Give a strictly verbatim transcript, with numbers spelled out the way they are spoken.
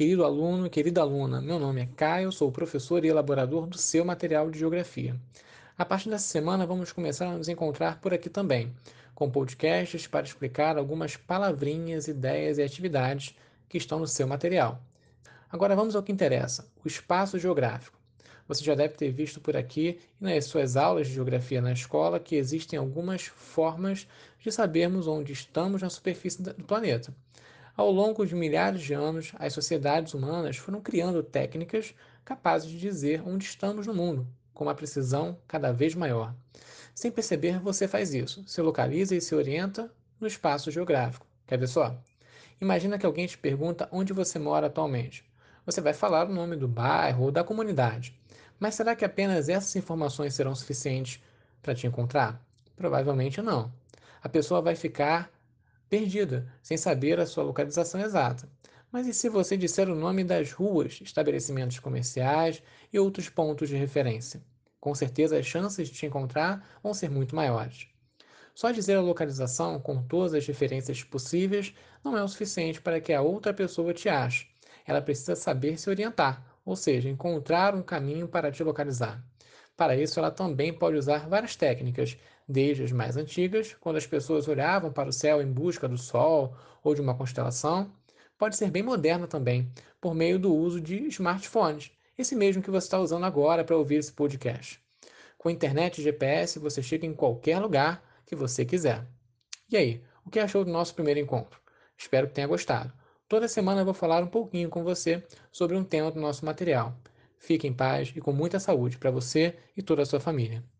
querido aluno e querida aluna, meu nome é Caio, sou professor e elaborador do seu material de Geografia. A partir dessa semana vamos começar a nos encontrar por aqui também, com podcasts para explicar algumas palavrinhas, ideias e atividades que estão no seu material. Agora vamos ao que interessa, o espaço geográfico. Você já deve ter visto por aqui e nas suas aulas de Geografia na escola que existem algumas formas de sabermos onde estamos na superfície do planeta. Ao longo de milhares de anos, as sociedades humanas foram criando técnicas capazes de dizer onde estamos no mundo, com uma precisão cada vez maior. Sem perceber, você faz isso, se localiza e se orienta no espaço geográfico. Quer ver só? Imagina que alguém te pergunta onde você mora atualmente. Você vai falar o nome do bairro ou da comunidade. Mas será que apenas essas informações serão suficientes para te encontrar? Provavelmente não. A pessoa vai ficar perdida, sem saber a sua localização exata. Mas e se você disser o nome das ruas, estabelecimentos comerciais e outros pontos de referência? Com certeza as chances de te encontrar vão ser muito maiores. Só dizer a localização com todas as referências possíveis não é o suficiente para que a outra pessoa te ache. Ela precisa saber se orientar, ou seja, encontrar um caminho para te localizar. Para isso, ela também pode usar várias técnicas, desde as mais antigas, quando as pessoas olhavam para o céu em busca do Sol ou de uma constelação, pode ser bem moderna também, por meio do uso de smartphones, esse mesmo que você está usando agora para ouvir esse podcast. Com internet e G P S, você chega em qualquer lugar que você quiser. E aí, o que achou do nosso primeiro encontro? Espero que tenha gostado. Toda semana eu vou falar um pouquinho com você sobre um tema do nosso material. Fique em paz e com muita saúde para você e toda a sua família.